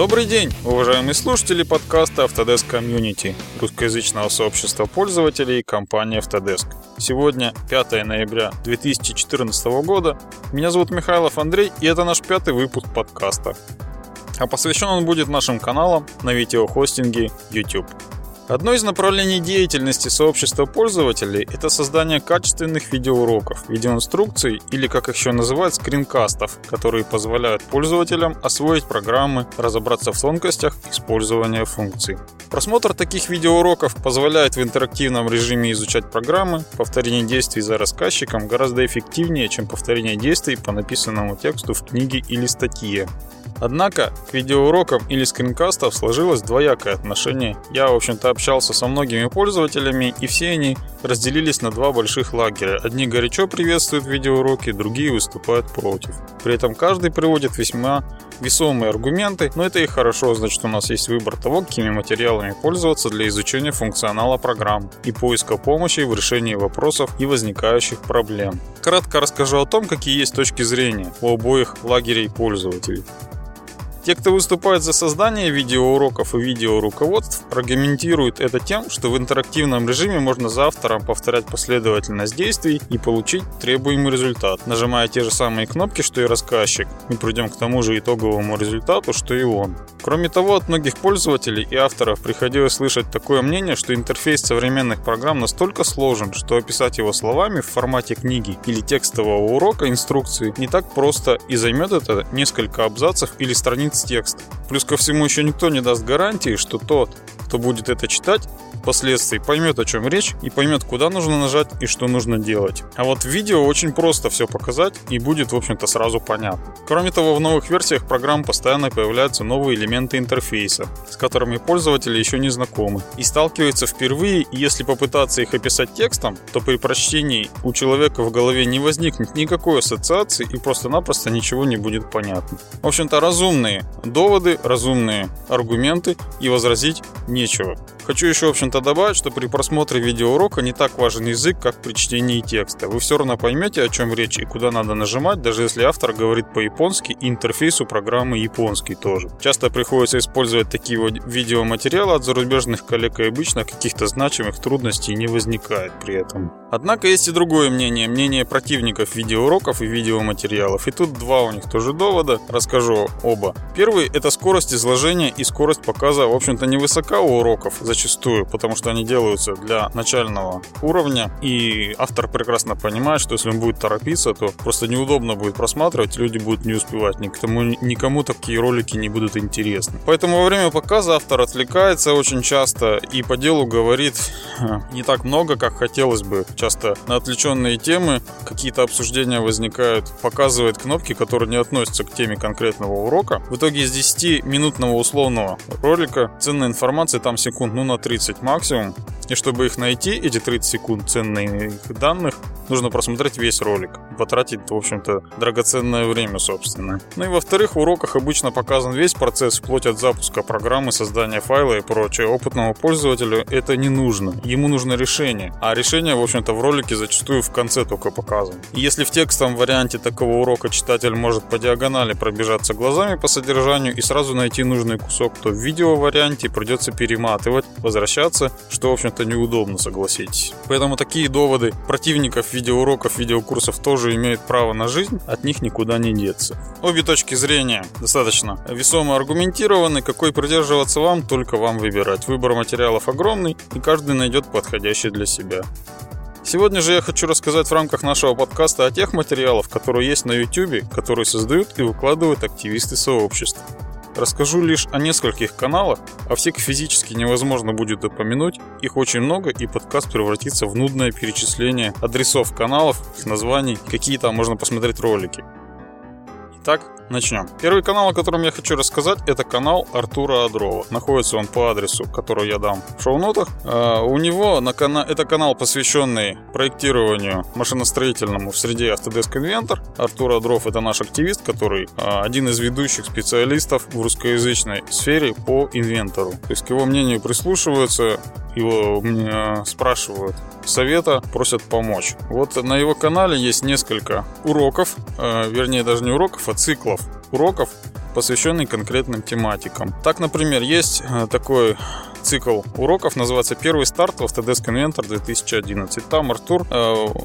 Добрый день, уважаемые слушатели подкаста Autodesk Community, русскоязычного сообщества пользователей и компании Autodesk. Сегодня 5 ноября 2014 года. Меня зовут Михайлов Андрей, и это наш 5-й выпуск подкаста. А посвящен он будет нашим каналам на видеохостинге YouTube. Одно из направлений деятельности сообщества пользователей – это создание качественных видеоуроков, видеоинструкций или, как их еще называют, скринкастов, которые позволяют пользователям освоить программы, разобраться в тонкостях использования функций. Просмотр таких видеоуроков позволяет в интерактивном режиме изучать программы, повторение действий за рассказчиком гораздо эффективнее, чем повторение действий по написанному тексту в книге или статье. Однако к видеоурокам или скринкастам сложилось двоякое отношение. Я, в общем-то, общался со многими пользователями, и все они разделились на два больших лагеря. Одни горячо приветствуют видеоуроки, другие выступают против. При этом каждый приводит весьма весомые аргументы, но это и хорошо, значит, у нас есть выбор того, какими материалами пользоваться для изучения функционала программ и поиска помощи в решении вопросов и возникающих проблем. Кратко расскажу о том, какие есть точки зрения у обоих лагерей пользователей. Те, кто выступает за создание видеоуроков и видеоруководств, аргументируют это тем, что в интерактивном режиме можно за автором повторять последовательность действий и получить требуемый результат, нажимая те же самые кнопки, что и рассказчик. Мы придем к тому же итоговому результату, что и он. Кроме того, от многих пользователей и авторов приходилось слышать такое мнение, что интерфейс современных программ настолько сложен, что описать его словами в формате книги или текстового урока инструкции не так просто и займет это несколько абзацев или страниц текст. Плюс ко всему еще никто не даст гарантии, что тот, кто будет это читать, впоследствии поймет, о чем речь, и поймет, куда нужно нажать и что нужно делать. А вот в видео очень просто все показать и будет, в общем-то, сразу понятно. Кроме того, в новых версиях программ постоянно появляются новые элементы интерфейса, с которыми пользователи еще не знакомы и сталкиваются впервые, и если попытаться их описать текстом, то при прочтении у человека в голове не возникнет никакой ассоциации и просто-напросто ничего не будет понятно. В общем-то, разумные доводы, разумные аргументы, и возразить нечего. Хочу еще, в общем-то, добавить, что при просмотре видеоурока не так важен язык, как при чтении текста. Вы все равно поймете, о чем речь и куда надо нажимать, даже если автор говорит по-японски, и интерфейс у программы японский тоже. Часто приходится использовать такие вот видеоматериалы от зарубежных коллег, и обычно каких-то значимых трудностей не возникает при этом. Однако есть и другое мнение, мнение противников видеоуроков и видеоматериалов. И тут два у них тоже довода, расскажу оба. Первый – это скорость изложения и скорость показа, в общем-то, невысока у уроков, зачастую, потому что они делаются для начального уровня, и автор прекрасно понимает, что если он будет торопиться, то просто неудобно будет просматривать, люди будут не успевать, никому такие ролики не будут интересны. Поэтому во время показа автор отвлекается очень часто и по делу говорит не так много, как хотелось бы. Часто на отвлеченные темы какие-то обсуждения возникают, показывает кнопки, которые не относятся к теме конкретного урока. В итоге из 10-минутного условного ролика ценной информации там секунд на 30 максимум. И чтобы их найти, эти 30 секунд ценных данных, нужно просмотреть весь ролик. Потратить, в общем-то, драгоценное время, собственно. Ну и во-вторых, в уроках обычно показан весь процесс, вплоть от запуска программы, создания файла и прочее. Опытному пользователю это не нужно. Ему нужно решение. А решение, в общем-то, в ролике зачастую в конце только показано. И если в текстовом варианте такого урока читатель может по диагонали пробежаться глазами по содержанию и сразу найти нужный кусок, то в видео-варианте придется перематывать, возвращаться, что, в общем-то, неудобно, согласитесь. Поэтому такие доводы противников видеоуроков, видеокурсов тоже имеют право на жизнь, от них никуда не деться. Обе точки зрения достаточно весомо аргументированы, какой придерживаться вам, только вам выбирать. Выбор материалов огромный, и каждый найдет подходящий для себя. Сегодня же я хочу рассказать в рамках нашего подкаста о тех материалах, которые есть на YouTube, которые создают и выкладывают активисты сообщества. Расскажу лишь о нескольких каналах, а всех физически невозможно будет упомянуть, их очень много, и подкаст превратится в нудное перечисление адресов каналов, их названий, какие там можно посмотреть ролики. Итак, начнем. Первый канал, о котором я хочу рассказать, это канал Артура Адрова. Находится он по адресу, который я дам в шоу-нотах. У него это канал, посвященный проектированию машиностроительному в среде Autodesk Inventor. Артур Адров — это наш активист, который один из ведущих специалистов в русскоязычной сфере по инвентору. То есть к его мнению прислушиваются, его спрашивают совета, просят помочь. Вот на его канале есть несколько уроков, вернее даже не уроков, а циклов уроков посвященный конкретным тематикам. Так, например, есть такой цикл уроков, называется «Первый старт» в Autodesk Inventor 2011. Там Артур,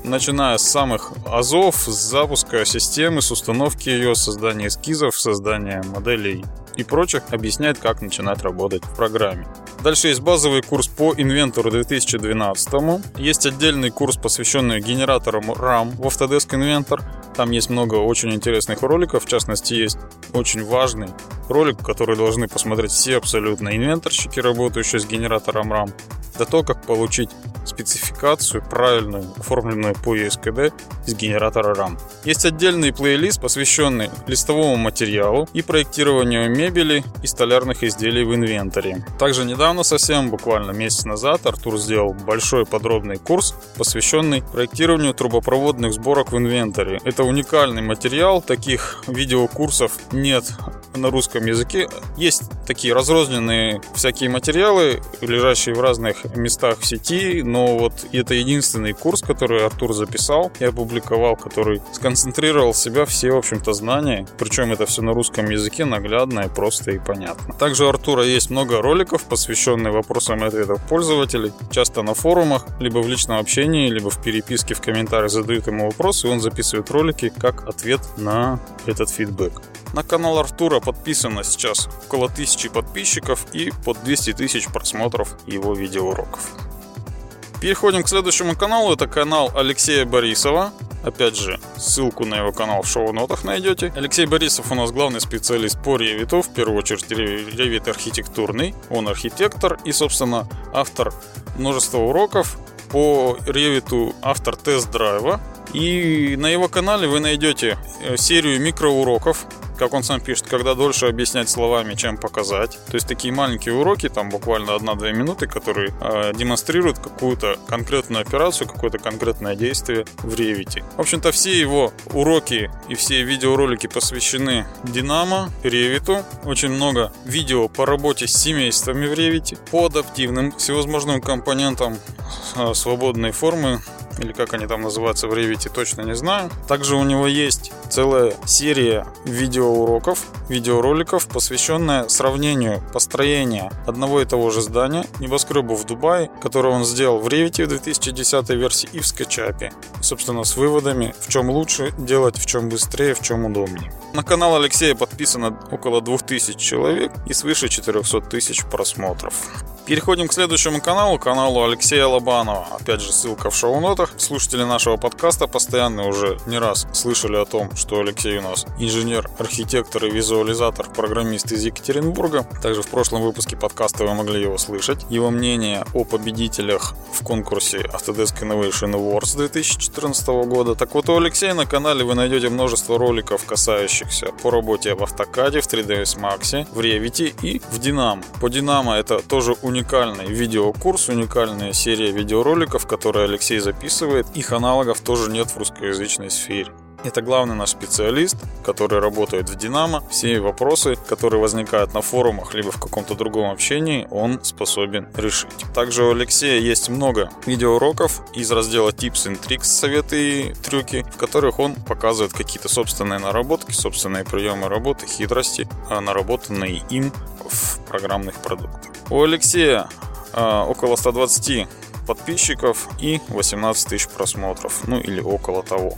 начиная с самых азов, с запуска системы, с установки ее, создания эскизов, создания моделей и прочих, объясняет, как начинать работать в программе. Дальше есть базовый курс по Inventor 2012. Есть отдельный курс, посвященный генераторам RAM в Autodesk Inventor. Там есть много очень интересных роликов. В частности, есть очень важный ролик, который должны посмотреть все абсолютно инвенторщики, работающие с генератором RAM. До того, как получить спецификацию, правильную, оформленную по ESCD из генератора RAM. Есть отдельный плейлист, посвященный листовому материалу и проектированию мебели и столярных изделий в инвентаре. Также недавно, совсем буквально месяц назад, Артур сделал большой подробный курс, посвященный проектированию трубопроводных сборок в инвентаре. Это уникальный материал, таких видеокурсов нет на русском языке. Есть такие разрозненные всякие материалы, лежащие в разных местах в сети, но вот это единственный курс, который Артур записал и опубликовал, который сконцентрировал в себя все, в общем-то, знания, причем это все на русском языке, наглядно и просто и понятно. Также у Артура есть много роликов, посвященных вопросам и ответам пользователей, часто на форумах, либо в личном общении, либо в переписке, в комментариях задают ему вопросы, и он записывает ролики как ответ на этот фидбэк. На канал Артура подписано сейчас около 1000 подписчиков и под 200 тысяч просмотров его видеоуроков. Переходим к следующему каналу. Это канал Алексея Борисова. Опять же, ссылку на его канал в шоу-нотах найдете. Алексей Борисов у нас главный специалист по Revit, в первую очередь Revit архитектурный. Он архитектор и, собственно, автор множества уроков по Revit, автор тест-драйва. И на его канале вы найдете серию микроуроков, как он сам пишет, когда дольше объяснять словами, чем показать. То есть такие маленькие уроки, там буквально 1-2 минуты, которые демонстрируют какую-то конкретную операцию, какое-то конкретное действие в Revit. В общем-то, все его уроки и все видеоролики посвящены Dynamo, Revit. Очень много видео по работе с семействами в Revit, по адаптивным всевозможным компонентам свободной формы, или как они там называются в Revit, точно не знаю. Также у него есть целая серия видеоуроков, видеороликов, посвященная сравнению построения одного и того же здания, небоскребу в Дубае, который он сделал в Revit в 2010 версии и в SketchUp. Собственно, с выводами, в чем лучше делать, в чем быстрее, в чем удобнее. На канал Алексея подписано около 2000 человек и свыше 400 тысяч просмотров. Переходим к следующему каналу, каналу Алексея Лобанова. Опять же, ссылка в шоу-нотах. Слушатели нашего подкаста постоянно уже не раз слышали о том, что Алексей у нас инженер, архитектор и визуализатор, программист из Екатеринбурга. Также в прошлом выпуске подкаста вы могли его слышать. Его мнение о победителях в конкурсе Autodesk Innovation Awards 2014 года. Так вот, у Алексея на канале вы найдете множество роликов, касающихся по работе в AutoCAD, в 3ds Max, в Revit и в Dynamo. По Dynamo это тоже уникальный видеокурс, уникальная серия видеороликов, которые Алексей записывает. Их аналогов тоже нет в русскоязычной сфере. Это главный наш специалист, который работает в Dynamo. Все вопросы, которые возникают на форумах либо в каком-то другом общении, он способен решить. Также у Алексея есть много видеоуроков из раздела Tips and Tricks, советы и трюки, в которых он показывает какие-то собственные наработки, собственные приемы работы, хитрости, наработанные им в программных продуктах. У Алексея около 120 подписчиков и 18 тысяч просмотров, ну или около того.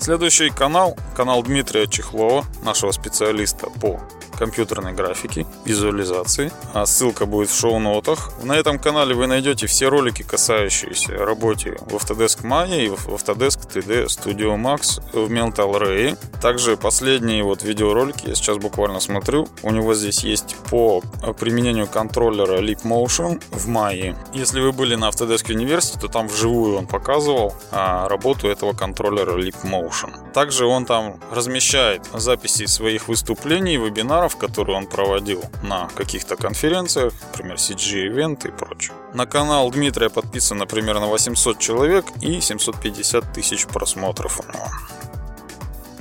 Следующий канал, канал Дмитрия Чехлова, нашего специалиста по компьютерной графике, визуализации. Ссылка будет в шоу-нотах. На этом канале вы найдете все ролики, касающиеся работы в Autodesk Maya и в Autodesk 3D Studio Max, в Mental Ray. Также последние вот видеоролики, я сейчас буквально смотрю, у него здесь есть по применению контроллера Leap Motion в Maya. Если вы были на Autodesk University, то там вживую он показывал работу этого контроллера Leap Motion. Также он там размещает записи своих выступлений, вебинаров, которые он проводил на каких-то конференциях, например, CG-эвент и прочее. На канал Дмитрия подписано примерно 800 человек и 750 тысяч просмотров у него.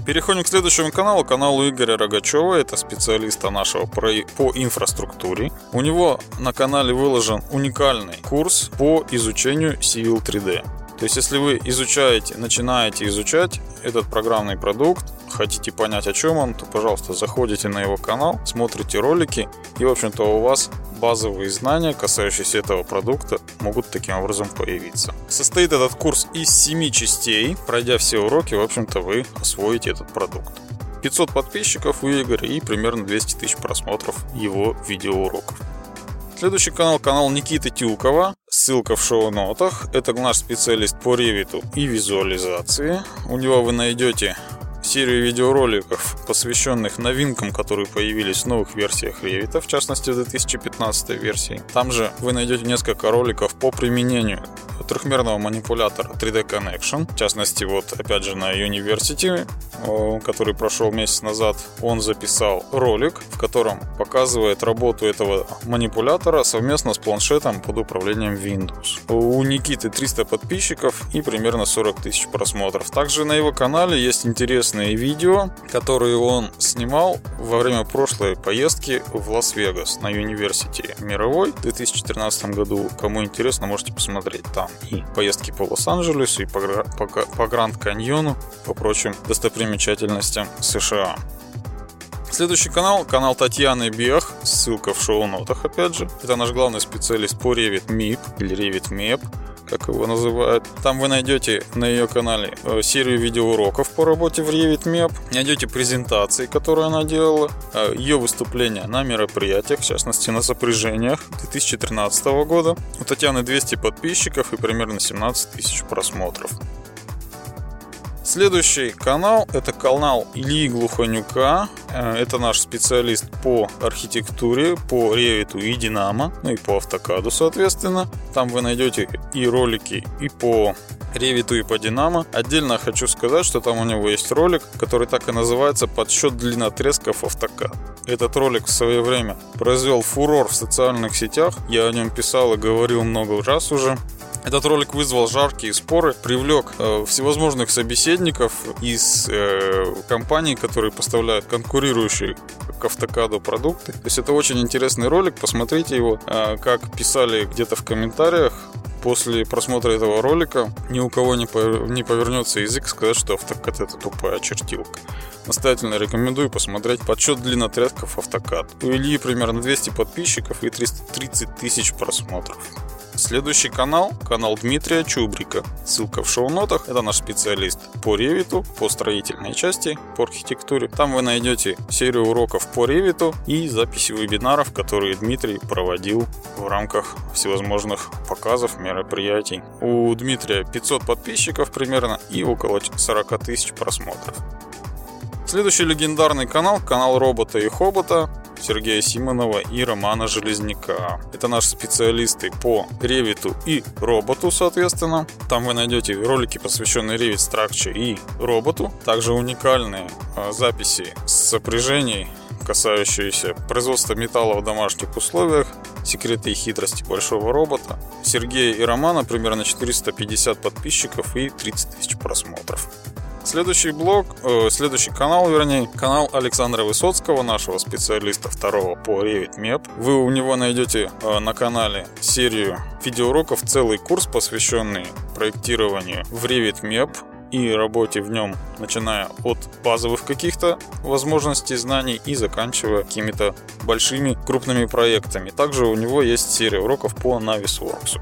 Переходим к следующему каналу, каналу Игоря Рогачева, это специалиста нашего по инфраструктуре. У него на канале выложен уникальный курс по изучению Civil 3D. То есть, если вы изучаете, начинаете изучать этот программный продукт, хотите понять, о чем он, то, пожалуйста, заходите на его канал, смотрите ролики, и, в общем-то, у вас базовые знания, касающиеся этого продукта, могут таким образом появиться. Состоит этот курс из 7 частей. Пройдя все уроки, в общем-то, вы освоите этот продукт. 500 подписчиков у Игоря и примерно 200 тысяч просмотров его видеоуроков. Следующий канал – канал Никиты Тюкова, ссылка в шоу-нотах. Это наш специалист по Revit и визуализации. У него вы найдете серию видеороликов, посвященных новинкам, которые появились в новых версиях Revit, в частности в 2015 версии. Там же вы найдете несколько роликов по применению трехмерного манипулятора 3D Connection. В частности, вот опять же на University, который прошел месяц назад, он записал ролик, в котором показывает работу этого манипулятора совместно с планшетом под управлением Windows. У Никиты 300 подписчиков и примерно 40 тысяч просмотров. Также на его канале есть интересные видео, которые он снимал во время прошлой поездки в Лас-Вегас на University мировой в 2013 году. Кому интересно, можете посмотреть там. И поездки по Лос-Анджелесу, и по Гранд-Каньону, по прочим достопримечательностям США. Следующий канал – канал Татьяны Бех, ссылка в шоу-нотах опять же. Это наш главный специалист по Revit MIP, или Revit MEP, как его называют. Там вы найдете на ее канале серию видеоуроков по работе в Revit MEP, найдете презентации, которые она делала, ее выступления на мероприятиях, в частности на сопряжениях 2013 года. У Татьяны 200 подписчиков и примерно 17 тысяч просмотров. Следующий канал – это канал Ильи Глуханюка. Это наш специалист по архитектуре, по Revit и Динамо, ну и по AutoCAD, соответственно. Там вы найдете и ролики и по Revit, и по Динамо. Отдельно хочу сказать, что там у него есть ролик, который так и называется «Подсчет длинотресков AutoCAD». Этот ролик в свое время произвел фурор в социальных сетях. Я о нем писал и говорил много раз уже. Этот ролик вызвал жаркие споры, привлек всевозможных собеседников из компаний, которые поставляют конкурирующие к AutoCAD продукты. То есть это очень интересный ролик, посмотрите его. Как писали где-то в комментариях, после просмотра этого ролика ни у кого не повернется язык сказать, что AutoCAD — это тупая чертилка. Настоятельно рекомендую посмотреть «Подсчет длинотрядков AutoCAD». У Ильи примерно 200 подписчиков и 330 тысяч просмотров. Следующий канал – канал Дмитрия Чубрика. Ссылка в шоу-нотах. Это наш специалист по Revit, по строительной части, по архитектуре. Там вы найдете серию уроков по Revit и записи вебинаров, которые Дмитрий проводил в рамках всевозможных показов, мероприятий. У Дмитрия 500 подписчиков примерно и около 40 тысяч просмотров. Следующий легендарный канал – канал Робота и Хобота, Сергея Симонова и Романа Железняка. Это наши специалисты по Revit и роботу, соответственно. Там вы найдете ролики, посвященные Revit Structure и роботу. Также уникальные записи сопряжений, касающиеся производства металла в домашних условиях, секреты и хитрости большого робота. Сергея и Романа примерно 450 подписчиков и 30 тысяч просмотров. Следующий канал, канал Александра Высоцкого, нашего специалиста второго по Revit MEP. Вы у него найдете на канале серию видеоуроков, целый курс, посвященный проектированию в Revit MEP и работе в нем, начиная от базовых каких-то возможностей, знаний и заканчивая какими-то большими крупными проектами. Также у него есть серия уроков по Navisworks.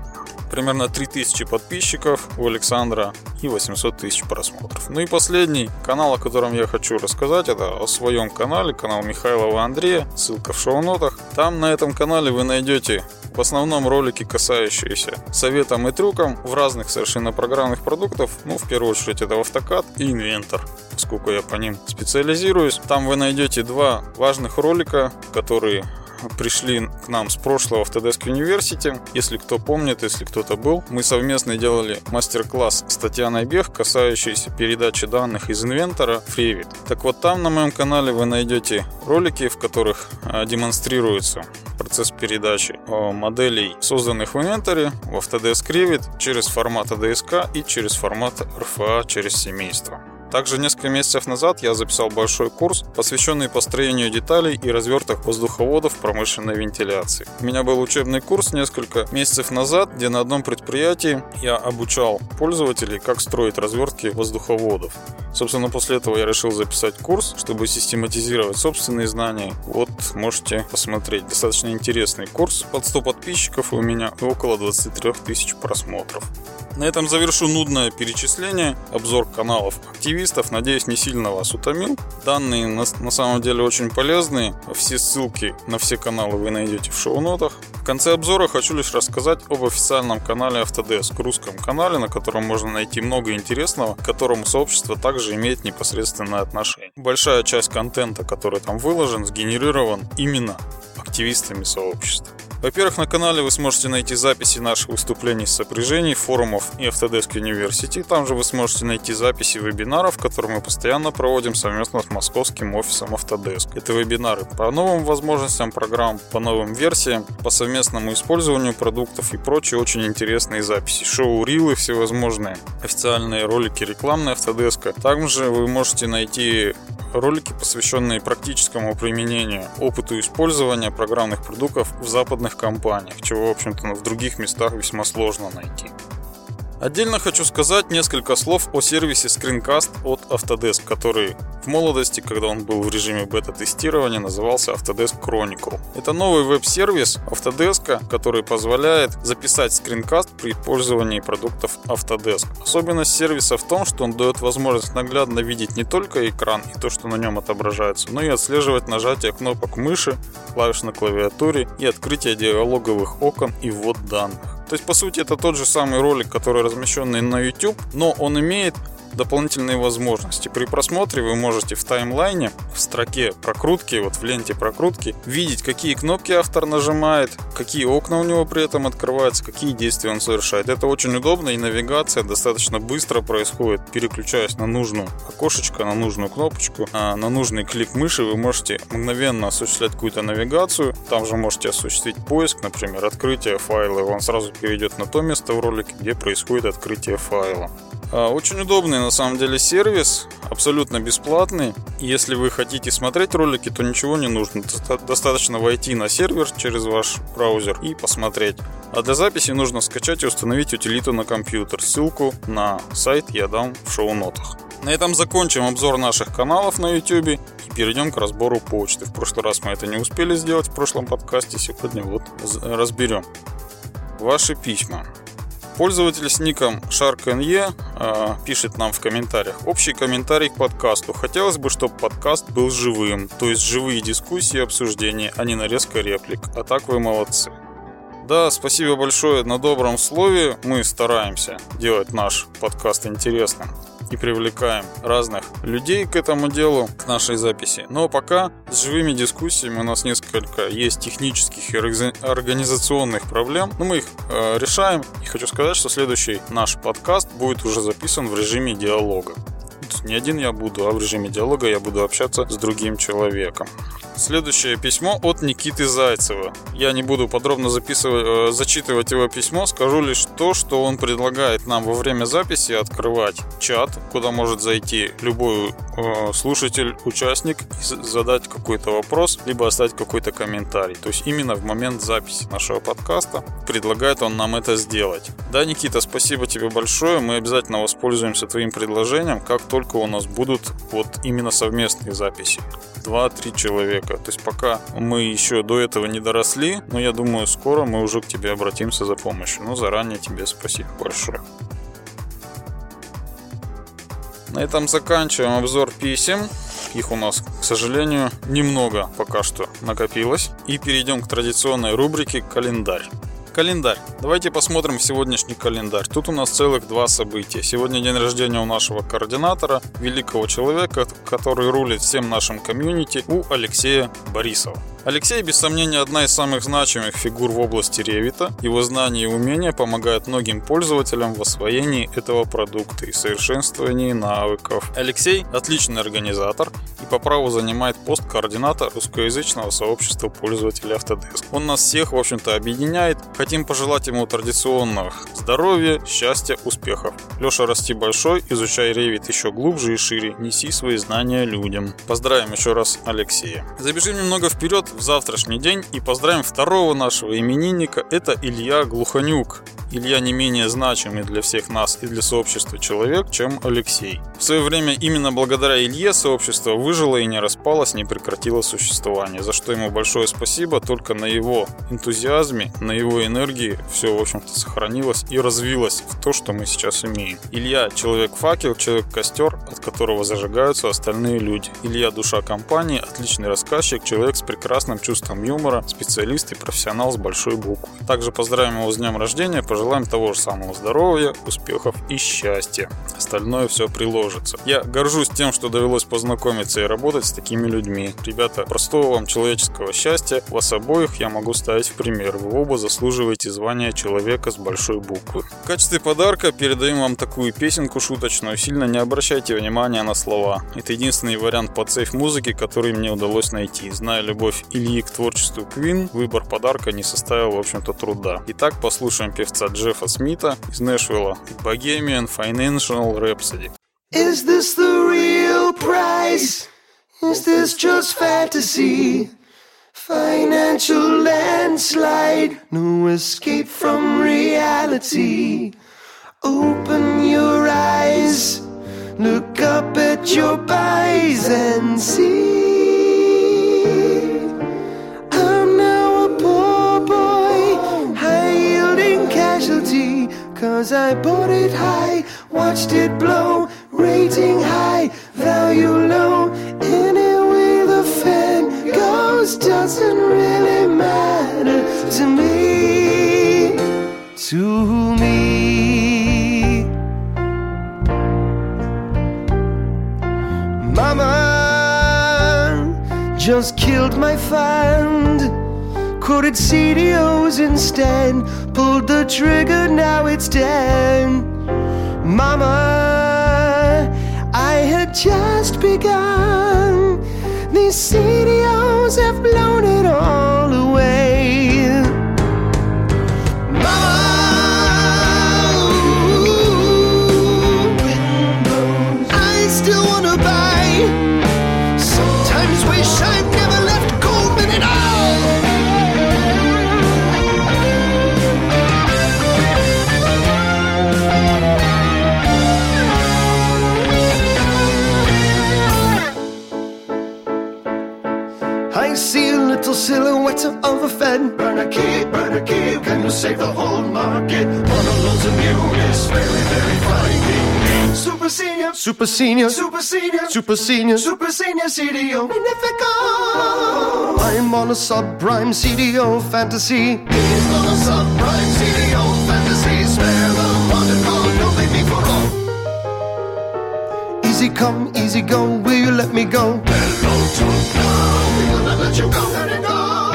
Примерно 3000 подписчиков у Александра и 800 тысяч просмотров. Ну и последний канал, о котором я хочу рассказать, это о своем канале, канал Михайлова Андрея, ссылка в шоу-нотах. Там на этом канале вы найдете в основном ролики, касающиеся советам и трюкам в разных совершенно программных продуктах. Ну, в первую очередь, это AutoCAD и Inventor, поскольку я по ним специализируюсь. Там вы найдете два важных ролика, которые пришли к нам с прошлого в TEDx University. Если кто помнит, если кто-то был, мы совместно делали мастер-класс с Татьяной Бех, касающийся передачи данных из инвентора в Revit. Так вот, там на моем канале вы найдете ролики, в которых демонстрируется процесс передачи моделей, созданных в инвентаре, в Autodesk Revit через формат ADSK и через формат RFA через семейство. Также несколько месяцев назад я записал большой курс, посвященный построению деталей и разверток воздуховодов промышленной вентиляции. У меня был учебный курс несколько месяцев назад, где на одном предприятии я обучал пользователей, как строить развертки воздуховодов. Собственно, после этого я решил записать курс, чтобы систематизировать собственные знания. Вот, можете посмотреть. Достаточно интересный курс. Под 100 подписчиков, и у меня около 23 тысяч просмотров. На этом завершу нудное перечисление, обзор каналов активистов. Надеюсь, не сильно вас утомил. Данные на самом деле очень полезные. Все ссылки на все каналы вы найдете в шоу-нотах. В конце обзора хочу лишь рассказать об официальном канале Autodesk, русском канале, на котором можно найти много интересного, к которому сообщество также имеет непосредственное отношение. Большая часть контента, который там выложен, сгенерирован именно активистами сообщества. Во-первых, на канале вы сможете найти записи наших выступлений с сопряжений, форумов и Autodesk University. Там же вы сможете найти записи вебинаров, которые мы постоянно проводим совместно с московским офисом Autodesk. Это вебинары по новым возможностям программ, по новым версиям, по совместному использованию продуктов и прочие очень интересные записи. Шоу-рилы всевозможные, официальные ролики рекламные Autodesk. Также вы можете найти ролики, посвященные практическому применению, опыту использования программных продуктов в западных компаниях, чего, в общем-то, в других местах весьма сложно найти. Отдельно хочу сказать несколько слов о сервисе Screencast от Autodesk, который в молодости, когда он был в режиме бета-тестирования, назывался Autodesk Chronicle. Это новый веб-сервис Autodesk, который позволяет записать скринкаст при пользовании продуктов Autodesk. Особенность сервиса в том, что он дает возможность наглядно видеть не только экран и то, что на нем отображается, но и отслеживать нажатие кнопок мыши, клавиш на клавиатуре и открытие диалоговых окон и ввод данных. То есть, по сути, это тот же самый ролик, который размещенный на YouTube, но он имеет дополнительные возможности. При просмотре вы можете в таймлайне, в строке прокрутки, вот в ленте прокрутки, видеть, какие кнопки автор нажимает, какие окна у него при этом открываются, какие действия он совершает. Это очень удобно, и навигация достаточно быстро происходит. Переключаясь на нужную окошечко, на нужную кнопочку, на нужный клик мыши, вы можете мгновенно осуществлять какую-то навигацию. Там же можете осуществить поиск, например, открытие файла. Он сразу перейдет на то место в ролике, где происходит открытие файла. Очень удобный на самом деле сервис, абсолютно бесплатный. Если вы хотите смотреть ролики, то ничего не нужно. Достаточно войти на сервер через ваш браузер и посмотреть. А для записи нужно скачать и установить утилиту на компьютер. Ссылку на сайт я дам в шоу-нотах. На этом закончим обзор наших каналов на YouTube и перейдем к разбору почты. В прошлый раз мы это не успели сделать в прошлом подкасте, сегодня вот разберем. Ваши письма. Пользователь с ником SharkNE пишет нам в комментариях: общий комментарий к подкасту. Хотелось бы, чтобы подкаст был живым, то есть живые дискуссии и обсуждения, а не нарезка реплик. А так вы молодцы. Да, спасибо большое на добром слове. Мы стараемся делать наш подкаст интересным и привлекаем разных людей к этому делу, к нашей записи. Но пока с живыми дискуссиями у нас несколько есть технических и организационных проблем, но мы их решаем. И хочу сказать, что следующий наш подкаст будет уже записан в режиме диалога. Не один я буду, а в режиме диалога я буду общаться с другим человеком. Следующее письмо от Никиты Зайцева. Я не буду подробно зачитывать его письмо, скажу лишь то, что он предлагает нам во время записи открывать чат, куда может зайти любой слушатель, участник, задать какой-то вопрос, либо оставить какой-то комментарий. То есть именно в момент записи нашего подкаста предлагает он нам это сделать. Да, Никита, спасибо тебе большое. Мы обязательно воспользуемся твоим предложением, как только у нас будут вот именно совместные записи. 2-3 человека. То есть пока мы еще до этого не доросли, но я думаю, скоро мы уже к тебе обратимся за помощью. Но заранее тебе спасибо большое. На этом заканчиваем обзор писем. Их у нас, к сожалению, немного пока что накопилось. И перейдем к традиционной рубрике «Календарь». Календарь. Давайте посмотрим сегодняшний календарь. Тут у нас целых 2 события. Сегодня день рождения у нашего координатора, великого человека, который рулит всем нашим комьюнити, у Алексея Борисова. Алексей, без сомнения, одна из самых значимых фигур в области Revit. Его знания и умения помогают многим пользователям в освоении этого продукта и совершенствовании навыков. Алексей – отличный организатор и по праву занимает пост координатора русскоязычного сообщества пользователей Autodesk. Он нас всех, в общем-то, объединяет. Хотим пожелать ему традиционных здоровья, счастья, успехов. Леша, расти большой, изучай Revit еще глубже и шире, неси свои знания людям. Поздравим еще раз Алексея. Забежим немного вперед в завтрашний день и поздравим второго нашего именинника, это Илья Глуханюк. Илья не менее значимый для всех нас и для сообщества человек, чем Алексей. В свое время именно благодаря Илье сообщество выжило и не распалось, не прекратило существование, за что ему большое спасибо. Только на его энтузиазме, на его энергии все, в общем-то, сохранилось и развилось в то, что мы сейчас имеем. Илья – человек-факел, человек-костер, от которого зажигаются остальные люди. Илья – душа компании, отличный рассказчик, человек с прекрасным чувством юмора, специалист и профессионал с большой буквы. Также поздравим его с днем рождения, желаем того же самого здоровья, успехов и счастья. Остальное все приложится. Я горжусь тем, что довелось познакомиться и работать с такими людьми. Ребята, простого вам человеческого счастья. Вас обоих я могу ставить в пример. Вы оба заслуживаете звания человека с большой буквы. В качестве подарка передаем вам такую песенку шуточную. Сильно не обращайте внимания на слова. Это единственный вариант под сейф музыки, который мне удалось найти. Зная любовь Ильи к творчеству Queen, выбор подарка не составил, в общем-то, труда. Итак, послушаем певца Джеффа Смита из Нэшвилла, Bohemian Financial Rhapsody. Is this the real price? Is this just fantasy? Financial landslide, no escape from reality. Open your eyes, look up at your buys and see. I'm now a poor boy, high-yielding casualty, 'cause I bought it high, watched it blow, rating high, value low. Anyway, the fan goes, doesn't really matter to me, to me. Mama just killed my fund, quoted CDOs instead, pulled the trigger, now it's dead. Mama, I had just begun, these CDOs have blown it all away. Mama, ooh, I still wanna buy, sometimes wish I never left Goldman at all. I see a little silhouette of a Fed. Burn a key, can you save the whole market? Bottle loads of units, very, very frightening. Super senior CDO. Magnifico! I'm on a subprime CDO fantasy. He's on a subprime CDO fantasy. Spare the wonderful, don't make me for all. Easy come, easy go, will you let me go? Hello to now, we will not let you go, let it go.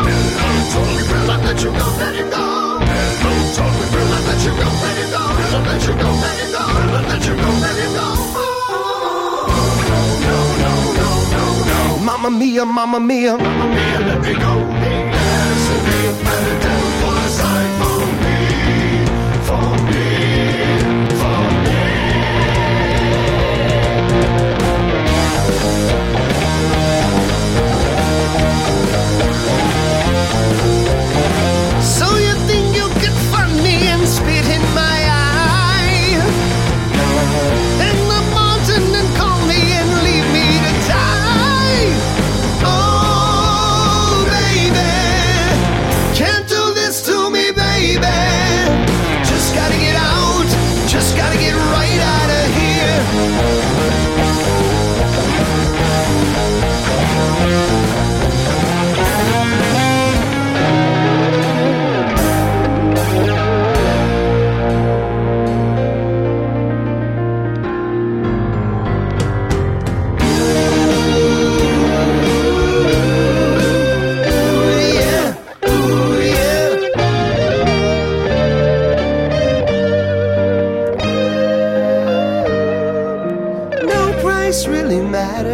Hello to, we will not let you go, let it go. Hello to, we will not let you go, let it go. We will not let you go, let it go. We will not let you go, let it go. No, no, no, no, no, no. Mamma mia, mamma mia, mamma mia, let me go. There's a big meltdown for the side for me, for me. So you think you can find me and spit in my eye, in the mountain and call me and leave me to die? Oh baby, can't do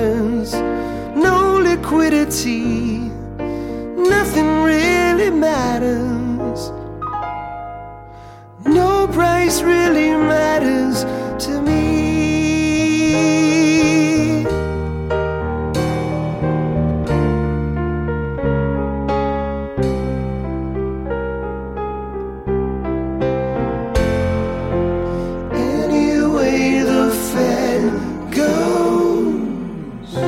hands, no liquidity, nothing really matters. No price really matters to me. Any way the Fed goes.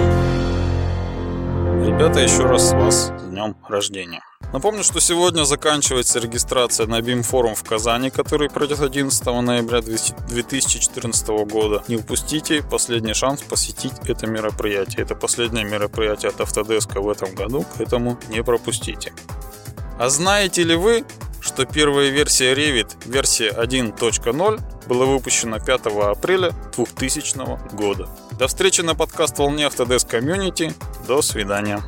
Ребята, еще раз вас с днем рождения. Напомню, что сегодня заканчивается регистрация на BIM-форум в Казани, который пройдет 11 ноября 2014 года. Не упустите последний шанс посетить это мероприятие. Это последнее мероприятие от Autodesk в этом году, поэтому не пропустите. А знаете ли вы, что первая версия Revit, версия 1.0, была выпущена 5 апреля 2000 года? До встречи на подкаст-волне Autodesk Community. До свидания.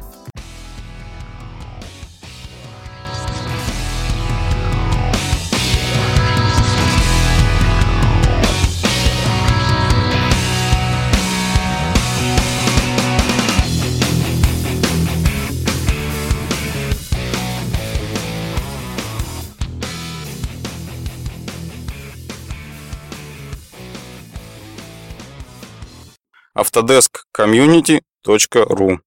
Autodesk Community.ru